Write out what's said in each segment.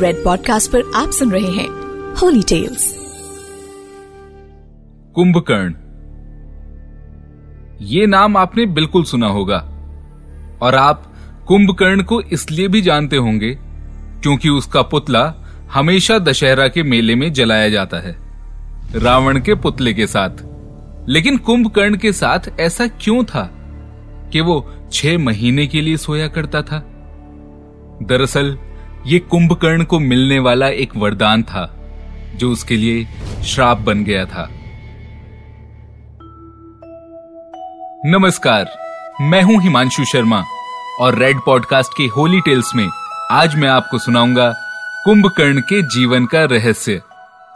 Red podcast पर आप सुन रहे हैं होली टेल्स। कुंभकर्ण, ये नाम आपने बिल्कुल सुना होगा और आप कुंभकर्ण को इसलिए भी जानते होंगे क्योंकि उसका पुतला हमेशा दशहरा के मेले में जलाया जाता है रावण के पुतले के साथ। लेकिन कुंभकर्ण के साथ ऐसा क्यों था कि वो 6 महीने के लिए सोया करता था? दरअसल ये कुंभकर्ण को मिलने वाला एक वरदान था जो उसके लिए श्राप बन गया था। नमस्कार, मैं हूं हिमांशु शर्मा और रेड पॉडकास्ट के होली टेल्स में आज मैं आपको सुनाऊंगा कुंभकर्ण के जीवन का रहस्य।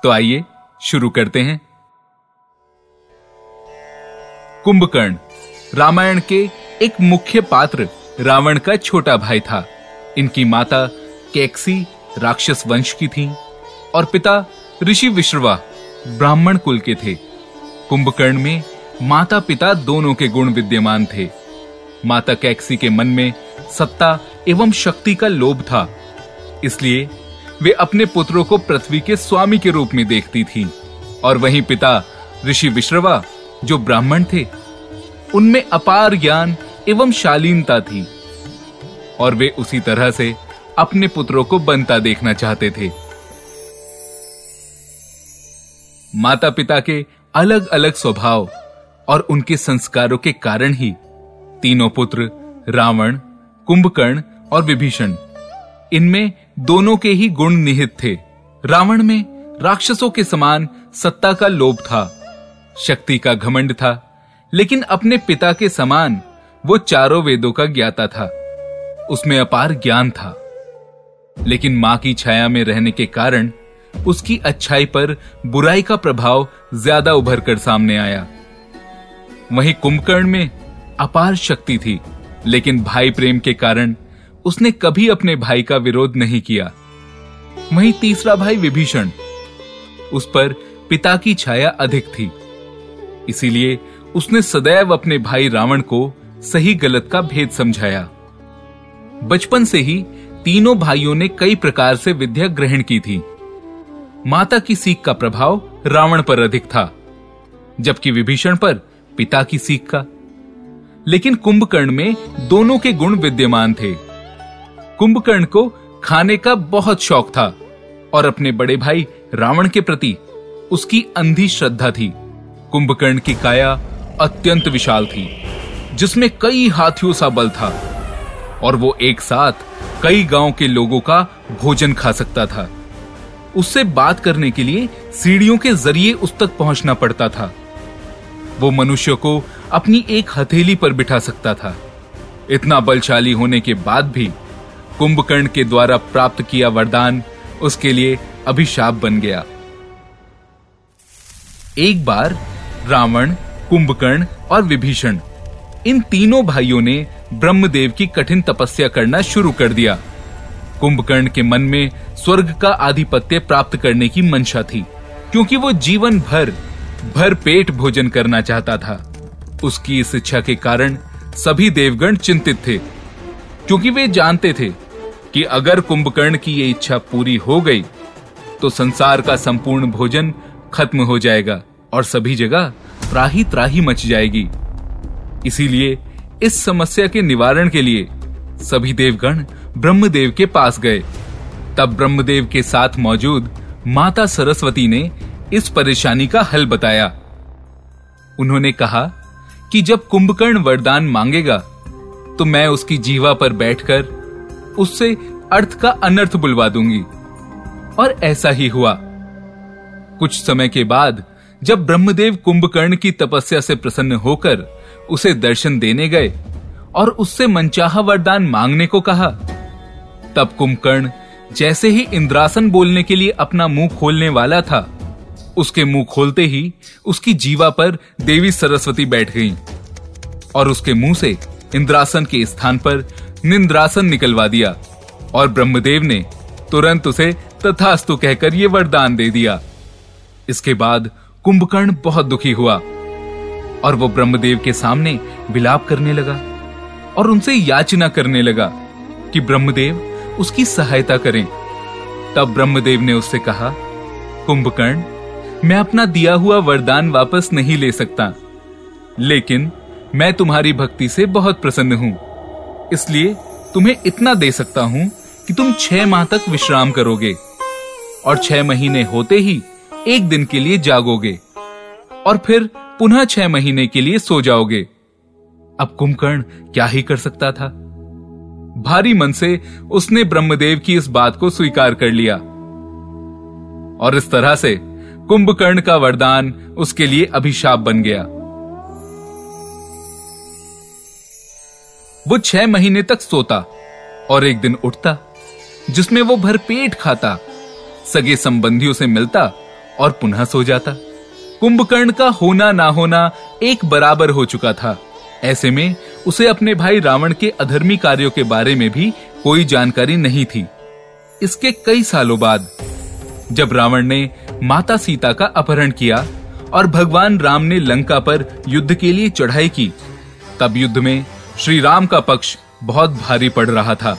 तो आइए शुरू करते हैं। कुंभकर्ण रामायण के एक मुख्य पात्र रावण का छोटा भाई था। इनकी माता कैक्सी राक्षस वंश की थी और पिता ऋषि विश्रवा ब्राह्मण कुल के थे। कुंभकर्ण में माता पिता दोनों के गुण विद्यमान थे। माता कैक्सी के मन में सत्ता एवं शक्ति का लोभ था, इसलिए वे अपने पुत्रों को पृथ्वी के स्वामी के रूप में देखती थी। और वहीं पिता ऋषि विश्रवा जो ब्राह्मण थे, उनमें अपार ज्ञान एवं शालीनता थी और वे उसी तरह से अपने पुत्रों को बनता देखना चाहते थे। माता पिता के अलग अलग स्वभाव और उनके संस्कारों के कारण ही तीनों पुत्र रावण, कुंभकर्ण और विभीषण, इनमें दोनों के ही गुण निहित थे। रावण में राक्षसों के समान सत्ता का लोभ था, शक्ति का घमंड था, लेकिन अपने पिता के समान वो चारों वेदों का ज्ञाता था, उसमें अपार ज्ञान था। लेकिन मां की छाया में रहने के कारण उसकी अच्छाई पर बुराई का प्रभाव ज्यादा उभर कर सामने आया। वहीं कुंभकर्ण में अपार शक्ति थी, लेकिन भाई प्रेम के कारण उसने कभी अपने भाई का विरोध नहीं किया। वहीं तीसरा भाई विभीषण, उस पर पिता की छाया अधिक थी, इसीलिए उसने सदैव अपने भाई रावण को सही गलत का भेद समझाया। बचपन से ही तीनों भाइयों ने कई प्रकार से विद्या ग्रहण की थी। माता की सीख का प्रभाव रावण पर अधिक था, जबकि विभीषण पर पिता की सीख का। लेकिन कुंभकर्ण में दोनों के गुण विद्यमान थे। कुंभकर्ण को खाने का बहुत शौक था और अपने बड़े भाई रावण के प्रति उसकी अंधी श्रद्धा थी। कुंभकर्ण की काया अत्यंत विशाल थी, जिसमें कई हाथियों सा बल था और वो एक साथ कई गांव के लोगों का भोजन खा सकता था। उससे बात करने के लिए सीढ़ियों के जरिए उस तक पहुंचना पड़ता था। वो मनुष्य को अपनी एक हथेली पर बिठा सकता था। इतना बलशाली होने के बाद भी कुंभकर्ण के द्वारा प्राप्त किया वरदान उसके लिए अभिशाप बन गया। एक बार रावण, कुंभकर्ण और विभीषण, इन तीनों भाइयों ने ब्रह्मदेव की कठिन तपस्या करना शुरू कर दिया। कुंभकर्ण के मन में स्वर्ग का आधिपत्य प्राप्त करने की मंशा थी, क्योंकि वो जीवन भर पेट भोजन करना चाहता था। उसकी इस इच्छा के कारण सभी देवगण चिंतित थे, क्योंकि वे जानते थे कि अगर कुंभकर्ण की ये इच्छा पूरी हो गई तो संसार का संपूर्ण भोजन खत्म हो जाएगा और सभी जगह त्राही त्राही मच जाएगी। इसीलिए इस समस्या के निवारण के लिए सभी देवगण ब्रह्मदेव के पास गए। तब ब्रह्मदेव के साथ मौजूद माता सरस्वती ने इस परेशानी का हल बताया। उन्होंने कहा कि जब कुंभकर्ण वरदान मांगेगा तो मैं उसकी जीवा पर बैठकर उससे अर्थ का अनर्थ बुलवा दूंगी। और ऐसा ही हुआ। कुछ समय के बाद जब ब्रह्मदेव कुंभकर्ण की तपस्या से प्रसन्न होकर उसे दर्शन देने गए और उससे मनचाहा वरदान मांगने को कहा, तब कुंभकर्ण जैसे ही इंद्रासन बोलने के लिए अपना मुंह खोलने वाला था, उसके मुंह खोलते ही उसकी जीवा पर देवी सरस्वती बैठ गईं और उसके मुंह से इंद्रासन के स्थान पर निंद्रासन निकलवा दिया और ब्रह्मदेव ने तुरंत उसे तथास्तु कहकर यह वरदान दे दिया। इसके बाद कुंभकर्ण बहुत दुखी हुआ और वो ब्रह्मदेव के सामने विलाप करने लगा और उनसे याचना करने लगा कि ब्रह्मदेव उसकी सहायता करें। तब ब्रह्मदेव ने उससे कहा, कुंभकर्ण, मैं अपना दिया हुआ वरदान वापस नहीं ले सकता, लेकिन मैं तुम्हारी भक्ति से बहुत प्रसन्न हूँ, इसलिए तुम्हें इतना दे सकता हूँ कि तुम 6 माह तक विश्राम करोगे और 6 महीने होते ही 1 दिन के लिए जागोगे और फिर पुनः 6 महीने के लिए सो जाओगे। अब कुंभकर्ण क्या ही कर सकता था। भारी मन से उसने ब्रह्मदेव की इस बात को स्वीकार कर लिया और इस तरह से कुंभकर्ण का वरदान उसके लिए अभिशाप बन गया। वो 6 महीने तक सोता और 1 दिन उठता, जिसमें वो भरपेट खाता, सगे संबंधियों से मिलता और पुनः सो जाता। कुंभकर्ण का होना ना होना एक बराबर हो चुका था। ऐसे में उसे अपने भाई रावण के अधर्मी कार्यों के बारे में भी कोई जानकारी नहीं थी। इसके कई सालों बाद जब रावण ने माता सीता का अपहरण किया और भगवान राम ने लंका पर युद्ध के लिए चढ़ाई की, तब युद्ध में श्री राम का पक्ष बहुत भारी पड़ रहा था।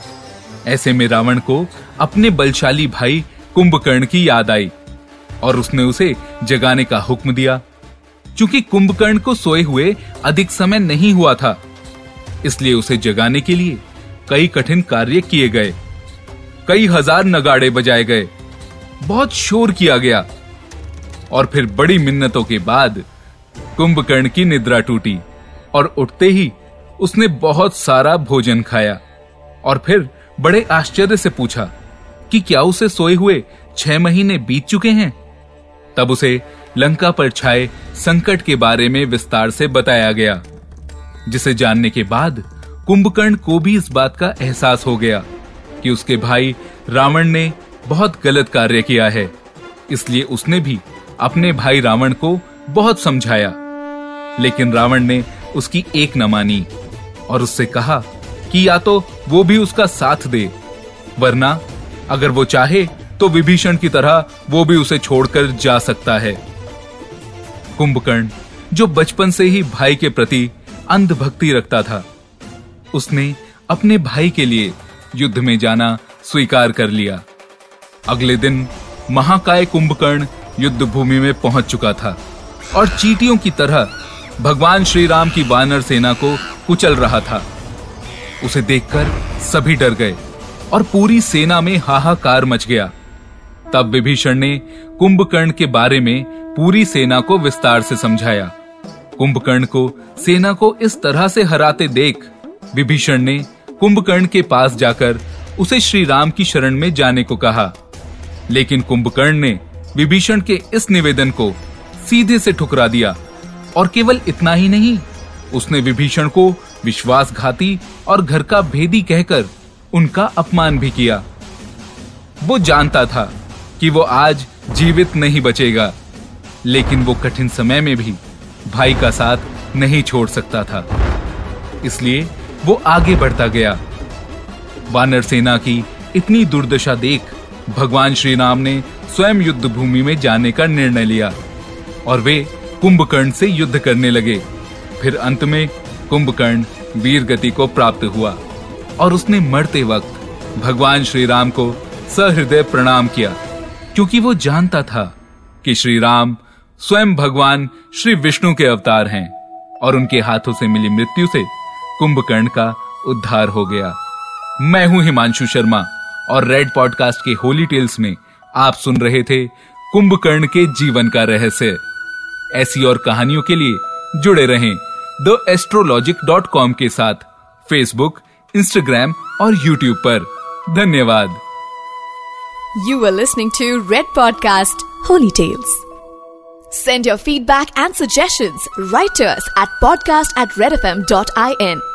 ऐसे में रावण को अपने बलशाली भाई कुंभकर्ण की याद आई और उसने उसे जगाने का हुक्म दिया। चूंकि कुंभकर्ण को सोए हुए अधिक समय नहीं हुआ था, इसलिए उसे जगाने के लिए कई कठिन कार्य किए गए। कई हजार नगाड़े बजाए गए, बहुत शोर किया गया और फिर बड़ी मिन्नतों के बाद कुंभकर्ण की निद्रा टूटी और उठते ही उसने बहुत सारा भोजन खाया और फिर बड़े आश्चर्य से पूछा कि क्या उसे सोए हुए 6 महीने बीत चुके हैं। तब उसे लंका पर छाए संकट के बारे में विस्तार से बताया गया, जिसे जानने के बाद कुंभकर्ण को भी इस बात का एहसास हो गया कि उसके भाई रावण ने बहुत गलत कार्य किया है। इसलिए उसने भी अपने भाई रावण को बहुत समझाया, लेकिन रावण ने उसकी एक न मानी और उससे कहा कि या तो वो भी उसका साथ दे, वरना अगर वो चाहे तो विभीषण की तरह वो भी उसे छोड़कर जा सकता है। कुंभकर्ण, जो बचपन से ही भाई के प्रति अंध भक्ति रखता था, उसने अपने भाई के लिए युद्ध में जाना स्वीकार कर लिया। अगले दिन महाकाय कुंभकर्ण युद्ध भूमि में पहुंच चुका था और चींटियों की तरह भगवान श्री राम की वानर सेना को कुचल रहा था। उसे देखकर सभी डर गए और पूरी सेना में हाहाकार मच गया। तब विभीषण ने कुंभकर्ण के बारे में पूरी सेना को विस्तार से समझाया। कुंभकर्ण को सेना को इस तरह से हराते देख विभीषण ने कुंभकर्ण के पास जाकर उसे श्री राम की शरण में जाने को कहा, लेकिन कुंभकर्ण ने विभीषण के इस निवेदन को सीधे से ठुकरा दिया। और केवल इतना ही नहीं, उसने विभीषण को विश्वासघाती और घर का भेदी कहकर उनका अपमान भी किया। वो जानता था कि वो आज जीवित नहीं बचेगा, लेकिन वो कठिन समय में भी भाई का साथ नहीं छोड़ सकता था। इसलिए वो आगे बढ़ता गया। वानर सेना की इतनी दुर्दशा देख भगवान श्री राम ने स्वयं युद्ध भूमि में जाने का निर्णय लिया और वे कुंभकर्ण से युद्ध करने लगे। फिर अंत में कुंभकर्ण वीर गति को प्राप्त हुआ और उसने मरते वक्त भगवान श्री राम को सहृदय प्रणाम किया, क्योंकि वो जानता था कि श्री राम स्वयं भगवान श्री विष्णु के अवतार हैं और उनके हाथों से मिली मृत्यु से कुंभकर्ण का उद्धार हो गया। मैं हूं हिमांशु शर्मा और रेड पॉडकास्ट के होली टेल्स में आप सुन रहे थे कुंभकर्ण के जीवन का रहस्य। ऐसी और कहानियों के लिए जुड़े रहें द एस्ट्रोलॉजिक.com के साथ फेसबुक, इंस्टाग्राम और यूट्यूब पर। धन्यवाद। You are listening to Red podcast Holi tales. Send your feedback and suggestions write to us at podcast@redfm.in।